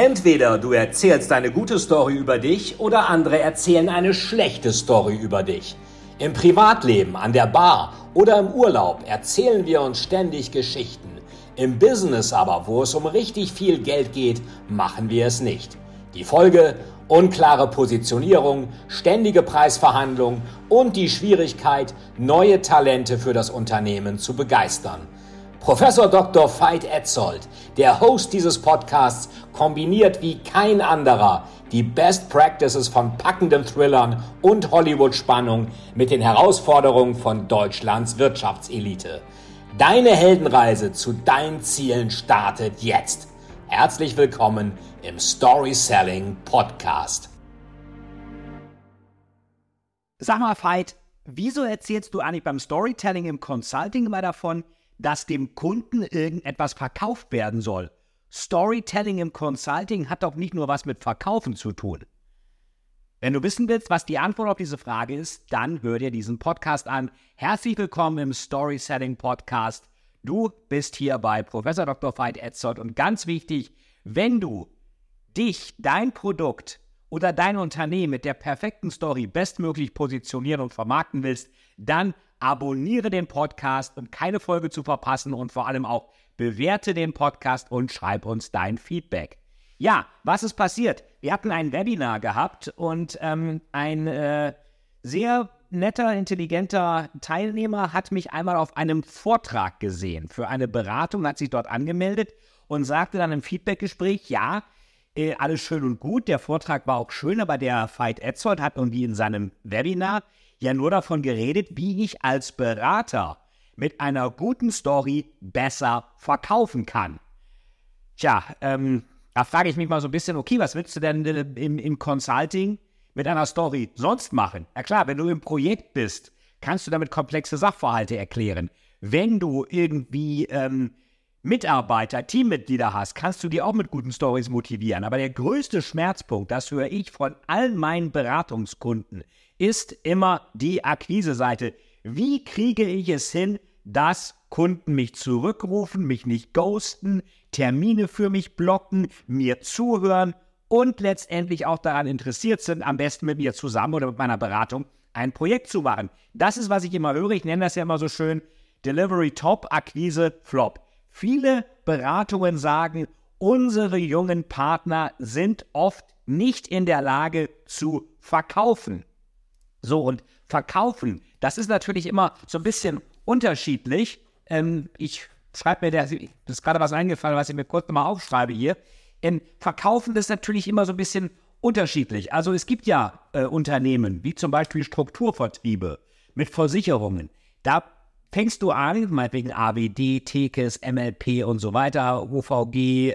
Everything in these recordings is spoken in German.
Entweder du erzählst eine gute Story über dich oder andere erzählen eine schlechte Story über dich. Im Privatleben, an der Bar oder im Urlaub erzählen wir uns ständig Geschichten. Im Business aber, wo es um richtig viel Geld geht, machen wir es nicht. Die Folge: unklare Positionierung, ständige Preisverhandlungen und die Schwierigkeit, neue Talente für das Unternehmen zu begeistern. Prof. Dr. Veit Etzold, der Host dieses Podcasts, kombiniert wie kein anderer die Best Practices von packenden Thrillern und Hollywood-Spannung mit den Herausforderungen von Deutschlands Wirtschaftselite. Deine Heldenreise zu deinen Zielen startet jetzt. Herzlich willkommen im Storyselling Podcast. Sag mal, Veit, wieso erzählst du eigentlich beim Storytelling im Consulting immer davon, dass dem Kunden irgendetwas verkauft werden soll? Storytelling im Consulting hat doch nicht nur was mit Verkaufen zu tun. Wenn du wissen willst, was die Antwort auf diese Frage ist, dann hör dir diesen Podcast an. Herzlich willkommen im Storyselling Podcast. Du bist hier bei Prof. Dr. Veit Etzold und ganz wichtig, wenn du dich, dein Produkt oder dein Unternehmen mit der perfekten Story bestmöglich positionieren und vermarkten willst, dann abonniere den Podcast, um keine Folge zu verpassen, und vor allem auch bewerte den Podcast und schreib uns dein Feedback. Ja, was ist passiert? Wir hatten ein Webinar gehabt und ein sehr netter, intelligenter Teilnehmer hat mich einmal auf einem Vortrag gesehen für eine Beratung, hat sich dort angemeldet und sagte dann im Feedbackgespräch, ja, alles schön und gut, der Vortrag war auch schön, aber der Veit Etzold hat irgendwie in seinem Webinar ja nur davon geredet, wie ich als Berater mit einer guten Story besser verkaufen kann. Tja, da frage ich mich mal so ein bisschen, okay, was willst du denn im Consulting mit einer Story sonst machen? Na klar, wenn du im Projekt bist, kannst du damit komplexe Sachverhalte erklären. Wenn du irgendwie Mitarbeiter, Teammitglieder hast, kannst du die auch mit guten Stories motivieren. Aber der größte Schmerzpunkt, das höre ich von all meinen Beratungskunden, ist immer die Akquise-Seite. Wie kriege ich es hin, dass Kunden mich zurückrufen, mich nicht ghosten, Termine für mich blocken, mir zuhören und letztendlich auch daran interessiert sind, am besten mit mir zusammen oder mit meiner Beratung ein Projekt zu machen. Das ist, was ich immer höre. Ich nenne das ja immer so schön Delivery Top, Akquise Flop. Viele Beratungen sagen, unsere jungen Partner sind oft nicht in der Lage zu verkaufen. So, und verkaufen, das ist natürlich immer so ein bisschen unterschiedlich. Ich schreibe mir, das ist gerade was eingefallen, was ich mir kurz nochmal aufschreibe hier. Verkaufen ist natürlich immer so ein bisschen unterschiedlich. Also es gibt ja Unternehmen, wie zum Beispiel Strukturvertriebe mit Versicherungen. Da fängst du an, meinetwegen AWD, TKS, MLP und so weiter, UVG,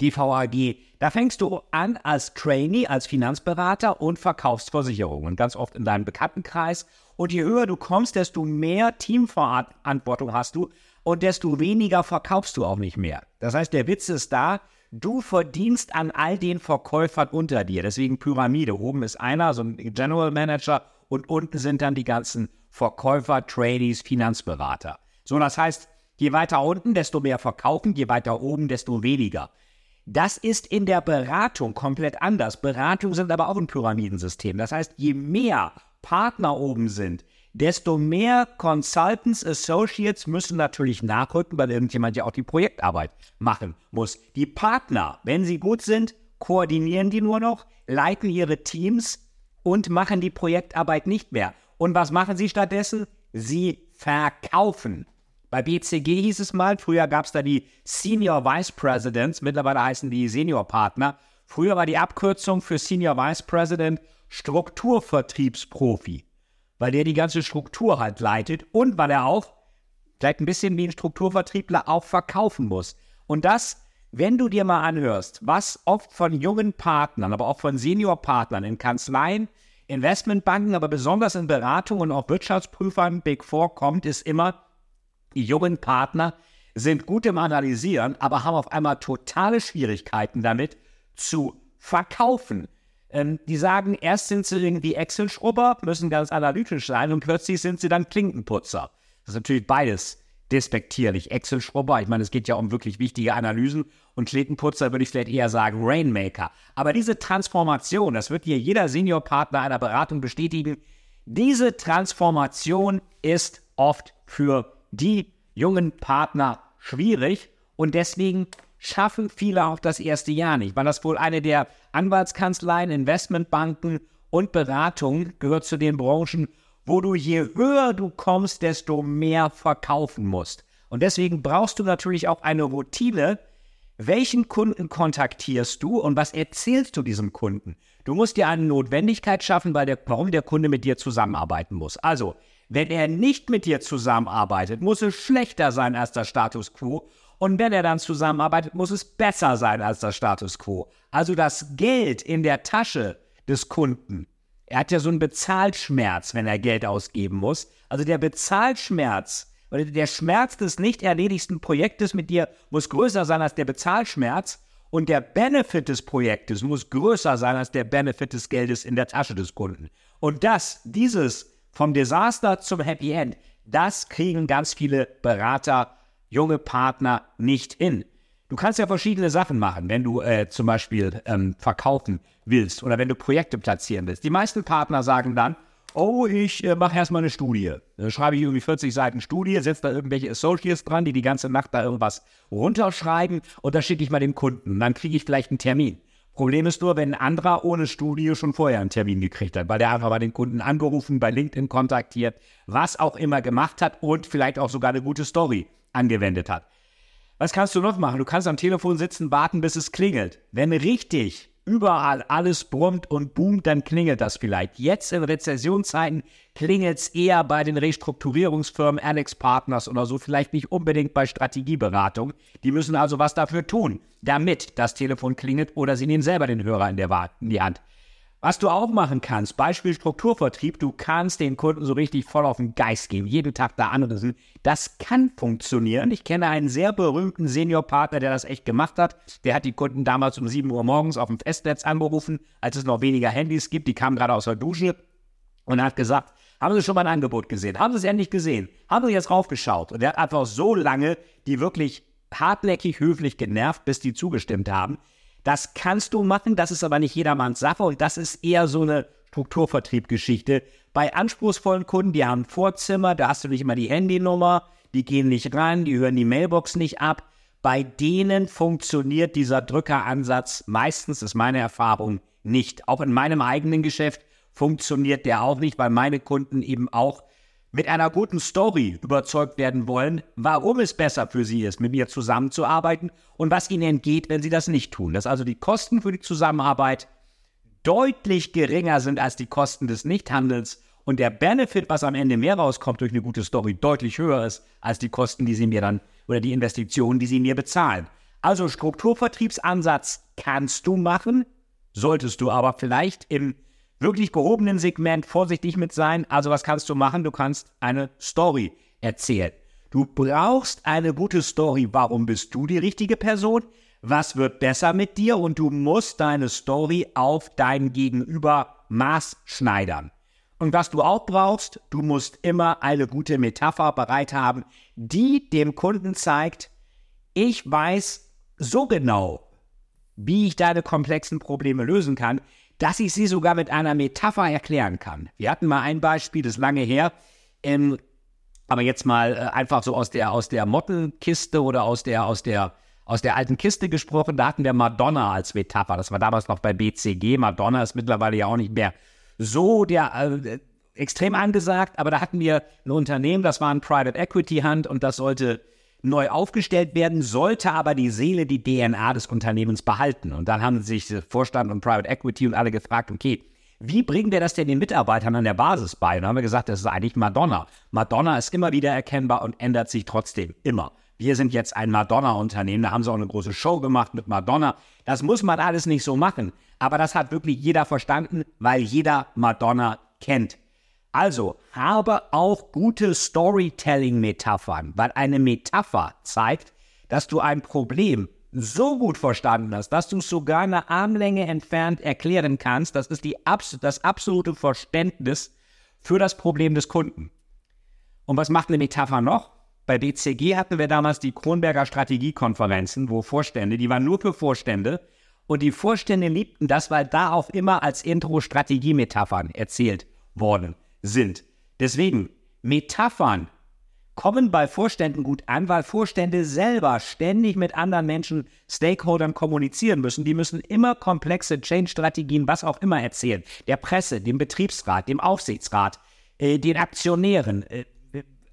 DVAG. Da fängst du an als Trainee, als Finanzberater und verkaufst Versicherungen, ganz oft in deinem Bekanntenkreis. Und je höher du kommst, desto mehr Teamverantwortung hast du und desto weniger verkaufst du auch nicht mehr. Das heißt, der Witz ist da, du verdienst an all den Verkäufern unter dir. Deswegen Pyramide. Oben ist einer, so ein General Manager, und unten sind dann die ganzen Verkäufer, Tradies, Finanzberater. So, das heißt, je weiter unten, desto mehr verkaufen, je weiter oben, desto weniger. Das ist in der Beratung komplett anders. Beratungen sind aber auch ein Pyramidensystem. Das heißt, je mehr Partner oben sind, desto mehr Consultants, Associates müssen natürlich nachrücken, weil irgendjemand ja auch die Projektarbeit machen muss. Die Partner, wenn sie gut sind, koordinieren die nur noch, leiten ihre Teams und machen die Projektarbeit nicht mehr. Und was machen sie stattdessen? Sie verkaufen. Bei BCG hieß es mal, früher gab es da die Senior Vice Presidents, mittlerweile heißen die Senior Partner. Früher war die Abkürzung für Senior Vice President Strukturvertriebsprofi, weil der die ganze Struktur halt leitet und weil er auch, vielleicht ein bisschen wie ein Strukturvertriebler, auch verkaufen muss. Und das, wenn du dir mal anhörst, was oft von jungen Partnern, aber auch von Seniorpartnern in Kanzleien, Investmentbanken, aber besonders in Beratung und auch Wirtschaftsprüfern, Big Four, kommt, ist immer, die jungen Partner sind gut im Analysieren, aber haben auf einmal totale Schwierigkeiten damit zu verkaufen. Die sagen, erst sind sie irgendwie Excel-Schrubber, müssen ganz analytisch sein und plötzlich sind sie dann Klinkenputzer. Das ist natürlich beides despektierlich. Excel-Schrubber, ich meine, es geht ja um wirklich wichtige Analysen, und Klinkenputzer würde ich vielleicht eher sagen Rainmaker. Aber diese Transformation, das wird hier jeder Seniorpartner einer Beratung bestätigen, diese Transformation ist oft für die jungen Partner schwierig, und deswegen schaffen viele auch das erste Jahr nicht, weil das wohl eine der Anwaltskanzleien, Investmentbanken und Beratungen gehört zu den Branchen, wo du, je höher du kommst, desto mehr verkaufen musst. Und deswegen brauchst du natürlich auch eine Routine. Welchen Kunden kontaktierst du und was erzählst du diesem Kunden? Du musst dir eine Notwendigkeit schaffen, warum der Kunde mit dir zusammenarbeiten muss. Also, wenn er nicht mit dir zusammenarbeitet, muss es schlechter sein als der Status quo. Und wenn er dann zusammenarbeitet, muss es besser sein als der Status quo. Also das Geld in der Tasche des Kunden. Er hat ja so einen Bezahlschmerz, wenn er Geld ausgeben muss. Also der Bezahlschmerz oder der Schmerz des nicht erledigten Projektes mit dir muss größer sein als der Bezahlschmerz, und der Benefit des Projektes muss größer sein als der Benefit des Geldes in der Tasche des Kunden. Und dieses vom Desaster zum Happy End, das kriegen ganz viele Berater, junge Partner nicht hin. Du kannst ja verschiedene Sachen machen, wenn du zum Beispiel verkaufen willst oder wenn du Projekte platzieren willst. Die meisten Partner sagen dann, oh, ich mache erstmal eine Studie. Dann schreibe ich irgendwie 40 Seiten Studie, setze da irgendwelche Associates dran, die ganze Nacht da irgendwas runterschreiben, und dann schicke ich mal dem Kunden und dann kriege ich vielleicht einen Termin. Problem ist nur, wenn ein anderer ohne Studie schon vorher einen Termin gekriegt hat, weil der einfach mal den Kunden angerufen, bei LinkedIn kontaktiert, was auch immer gemacht hat und vielleicht auch sogar eine gute Story angewendet hat. Was kannst du noch machen? Du kannst am Telefon sitzen, warten, bis es klingelt. Wenn richtig überall alles brummt und boomt, dann klingelt das vielleicht. Jetzt in Rezessionszeiten klingelt es eher bei den Restrukturierungsfirmen, Alex Partners oder so, vielleicht nicht unbedingt bei Strategieberatung. Die müssen also was dafür tun, damit das Telefon klingelt, oder sie nehmen selber den Hörer in die Hand. Was du auch machen kannst, Beispiel Strukturvertrieb, du kannst den Kunden so richtig voll auf den Geist geben, jeden Tag da anrissen. Das kann funktionieren. Ich kenne einen sehr berühmten Seniorpartner, der das echt gemacht hat. Der hat die Kunden damals um 7 Uhr morgens auf dem Festnetz angerufen, als es noch weniger Handys gibt. Die kamen gerade aus der Dusche und hat gesagt, haben Sie schon mal ein Angebot gesehen? Haben Sie es endlich gesehen? Haben Sie jetzt raufgeschaut? Und der hat einfach so lange die wirklich hartnäckig, höflich genervt, bis die zugestimmt haben. Das kannst du machen, das ist aber nicht jedermanns Sache, und das ist eher so eine Strukturvertriebgeschichte. Bei anspruchsvollen Kunden, die haben Vorzimmer, da hast du nicht immer die Handynummer, die gehen nicht ran, die hören die Mailbox nicht ab. Bei denen funktioniert dieser Drückeransatz meistens, ist meine Erfahrung, nicht. Auch in meinem eigenen Geschäft funktioniert der auch nicht, weil meine Kunden eben auch mit einer guten Story überzeugt werden wollen, warum es besser für sie ist, mit mir zusammenzuarbeiten und was ihnen entgeht, wenn sie das nicht tun. Dass also die Kosten für die Zusammenarbeit deutlich geringer sind als die Kosten des Nichthandels und der Benefit, was am Ende mehr rauskommt durch eine gute Story, deutlich höher ist als die Kosten, die sie mir dann, oder die Investitionen, die sie mir bezahlen. Also Strukturvertriebsansatz kannst du machen, solltest du aber vielleicht im wirklich gehobenen Segment vorsichtig mit sein. Also was kannst du machen? Du kannst eine Story erzählen. Du brauchst eine gute Story. Warum bist du die richtige Person? Was wird besser mit dir? Und du musst deine Story auf dein Gegenüber maßschneidern. Und was du auch brauchst, du musst immer eine gute Metapher bereit haben, die dem Kunden zeigt, ich weiß so genau, wie ich deine komplexen Probleme lösen kann, dass ich sie sogar mit einer Metapher erklären kann. Wir hatten mal ein Beispiel, das ist lange her, aber jetzt mal einfach so aus der Mottenkiste oder aus der alten Kiste gesprochen, da hatten wir Madonna als Metapher. Das war damals noch bei BCG. Madonna ist mittlerweile ja auch nicht mehr so extrem angesagt, aber da hatten wir ein Unternehmen, das war ein Private Equity Fund und das sollte neu aufgestellt werden, sollte aber die Seele, die DNA des Unternehmens behalten. Und dann haben sich Vorstand und Private Equity und alle gefragt, okay, wie bringen wir das denn den Mitarbeitern an der Basis bei? Und dann haben wir gesagt, das ist eigentlich Madonna. Madonna ist immer wieder erkennbar und ändert sich trotzdem immer. Wir sind jetzt ein Madonna-Unternehmen, da haben sie auch eine große Show gemacht mit Madonna. Das muss man alles nicht so machen. Aber das hat wirklich jeder verstanden, weil jeder Madonna kennt. Also, habe auch gute Storytelling-Metaphern, weil eine Metapher zeigt, dass du ein Problem so gut verstanden hast, dass du es sogar eine Armlänge entfernt erklären kannst. Das ist das absolute Verständnis für das Problem des Kunden. Und was macht eine Metapher noch? Bei BCG hatten wir damals die Kronberger Strategiekonferenzen, wo Vorstände, die waren nur für Vorstände, und die Vorstände liebten das, weil da auch immer als Intro Strategiemetaphern erzählt worden sind. Deswegen, Metaphern kommen bei Vorständen gut an, weil Vorstände selber ständig mit anderen Menschen, Stakeholdern kommunizieren müssen. Die müssen immer komplexe Change-Strategien, was auch immer, erzählen. Der Presse, dem Betriebsrat, dem Aufsichtsrat, den Aktionären,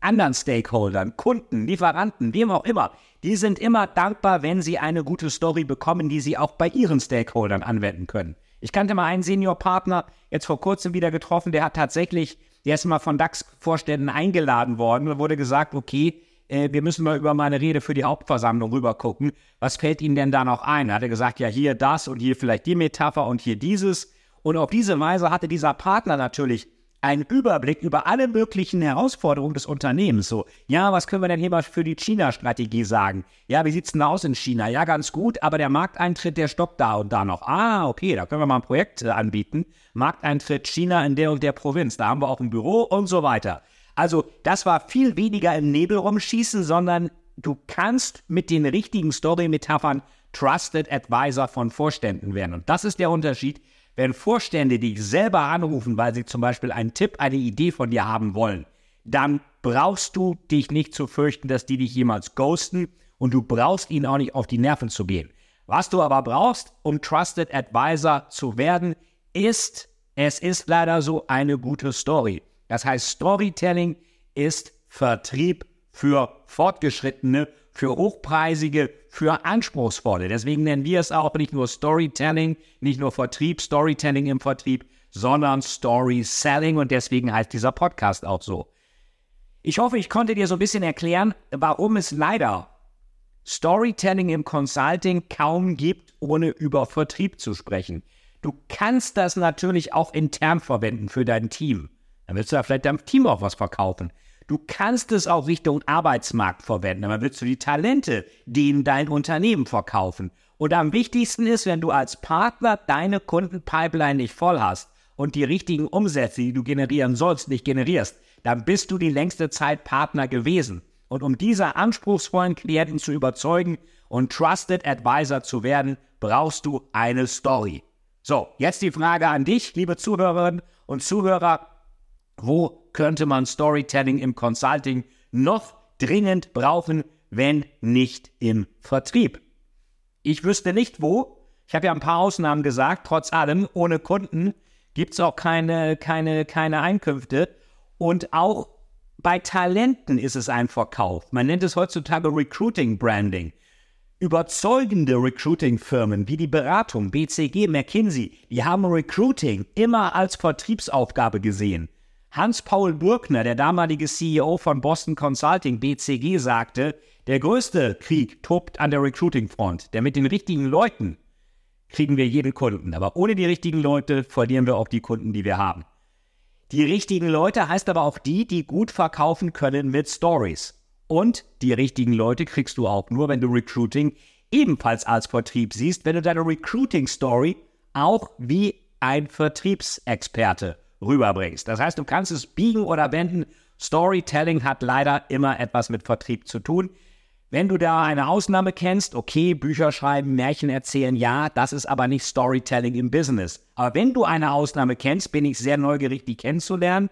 anderen Stakeholdern, Kunden, Lieferanten, wem auch immer. Die sind immer dankbar, wenn sie eine gute Story bekommen, die sie auch bei ihren Stakeholdern anwenden können. Ich kannte mal einen Seniorpartner, jetzt vor kurzem wieder getroffen, der hat tatsächlich... Der ist mal von DAX-Vorständen eingeladen worden. Da wurde gesagt, okay, wir müssen mal über meine Rede für die Hauptversammlung rübergucken. Was fällt Ihnen denn da noch ein? Er hatte gesagt, ja, hier das und hier vielleicht die Metapher und hier dieses. Und auf diese Weise hatte dieser Partner natürlich einen Überblick über alle möglichen Herausforderungen des Unternehmens. So, ja, was können wir denn hier mal für die China-Strategie sagen? Ja, wie sieht es denn aus in China? Ja, ganz gut, aber der Markteintritt, der stoppt da und da noch. Ah, okay, da können wir mal ein Projekt anbieten. Markteintritt China in der und der Provinz. Da haben wir auch ein Büro und so weiter. Also, das war viel weniger im Nebel rumschießen, sondern du kannst mit den richtigen Story-Metaphern Trusted Advisor von Vorständen werden. Und das ist der Unterschied. Wenn Vorstände dich selber anrufen, weil sie zum Beispiel einen Tipp, eine Idee von dir haben wollen, dann brauchst du dich nicht zu fürchten, dass die dich jemals ghosten, und du brauchst ihnen auch nicht auf die Nerven zu gehen. Was du aber brauchst, um Trusted Advisor zu werden, ist, es ist leider so, eine gute Story. Das heißt, Storytelling ist Vertrieb für Fortgeschrittene, für Hochpreisige, für Anspruchsvolle. Deswegen nennen wir es auch nicht nur Storytelling, nicht nur Vertrieb, Storytelling im Vertrieb, sondern Storyselling, und deswegen heißt dieser Podcast auch so. Ich hoffe, ich konnte dir so ein bisschen erklären, warum es leider Storytelling im Consulting kaum gibt, ohne über Vertrieb zu sprechen. Du kannst das natürlich auch intern verwenden für dein Team. Dann willst du ja vielleicht deinem Team auch was verkaufen. Du kannst es auch Richtung Arbeitsmarkt verwenden, aber willst du die Talente, denen dein Unternehmen verkaufen. Und am wichtigsten ist, wenn du als Partner deine Kundenpipeline nicht voll hast und die richtigen Umsätze, die du generieren sollst, nicht generierst, dann bist du die längste Zeit Partner gewesen. Und um diese anspruchsvollen Klienten zu überzeugen und Trusted Advisor zu werden, brauchst du eine Story. So, jetzt die Frage an dich, liebe Zuhörerinnen und Zuhörer. Wo könnte man Storytelling im Consulting noch dringend brauchen, wenn nicht im Vertrieb? Ich wüsste nicht wo. Ich habe ja ein paar Ausnahmen gesagt. Trotz allem, ohne Kunden gibt es auch keine Einkünfte. Und auch bei Talenten ist es ein Verkauf. Man nennt es heutzutage Recruiting Branding. Überzeugende Recruiting-Firmen wie die Beratung, BCG, McKinsey, die haben Recruiting immer als Vertriebsaufgabe gesehen. Hans-Paul Burkner, der damalige CEO von Boston Consulting, BCG, sagte, der größte Krieg tobt an der Recruiting-Front, denn mit den richtigen Leuten kriegen wir jeden Kunden. Aber ohne die richtigen Leute verlieren wir auch die Kunden, die wir haben. Die richtigen Leute heißt aber auch die, die gut verkaufen können mit Stories. Und die richtigen Leute kriegst du auch nur, wenn du Recruiting ebenfalls als Vertrieb siehst, wenn du deine Recruiting-Story auch wie ein Vertriebsexperte rüberbringst. Das heißt, du kannst es biegen oder wenden. Storytelling hat leider immer etwas mit Vertrieb zu tun. Wenn du da eine Ausnahme kennst, okay, Bücher schreiben, Märchen erzählen, ja, das ist aber nicht Storytelling im Business. Aber wenn du eine Ausnahme kennst, bin ich sehr neugierig, die kennenzulernen.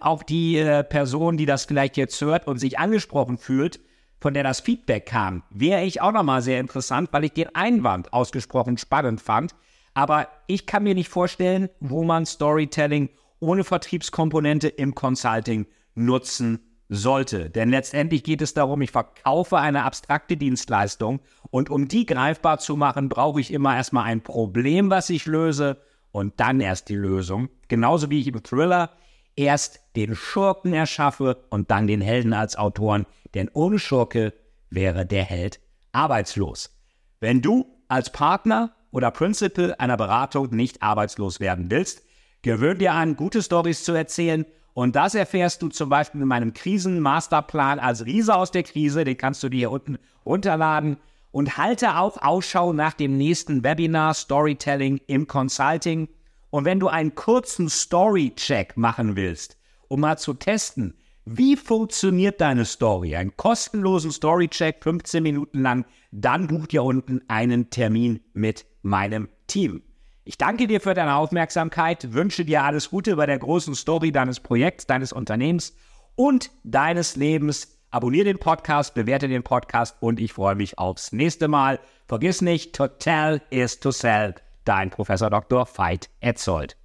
Auch die Person, die das vielleicht jetzt hört und sich angesprochen fühlt, von der das Feedback kam, wäre ich auch nochmal sehr interessant, weil ich den Einwand ausgesprochen spannend fand. Aber ich kann mir nicht vorstellen, wo man Storytelling ohne Vertriebskomponente im Consulting nutzen sollte. Denn letztendlich geht es darum, ich verkaufe eine abstrakte Dienstleistung, und um die greifbar zu machen, brauche ich immer erstmal ein Problem, was ich löse, und dann erst die Lösung. Genauso wie ich im Thriller erst den Schurken erschaffe und dann den Helden als Autoren. Denn ohne Schurke wäre der Held arbeitslos. Wenn du als Partner oder Principal einer Beratung nicht arbeitslos werden willst, gewöhn dir an, gute Stories zu erzählen, und das erfährst du zum Beispiel in meinem Krisen-Masterplan als Riese aus der Krise, den kannst du dir hier unten runterladen, und halte auch Ausschau nach dem nächsten Webinar Storytelling im Consulting. Und wenn du einen kurzen Story-Check machen willst, um mal zu testen, Wie funktioniert deine Story? Einen kostenlosen Storycheck, 15 Minuten lang. Dann bucht ihr unten einen Termin mit meinem Team. Ich danke dir für deine Aufmerksamkeit, wünsche dir alles Gute bei der großen Story deines Projekts, deines Unternehmens und deines Lebens. Abonniere den Podcast, bewerte den Podcast und ich freue mich aufs nächste Mal. Vergiss nicht, to tell is to sell. Dein Prof. Dr. Veit Etzold.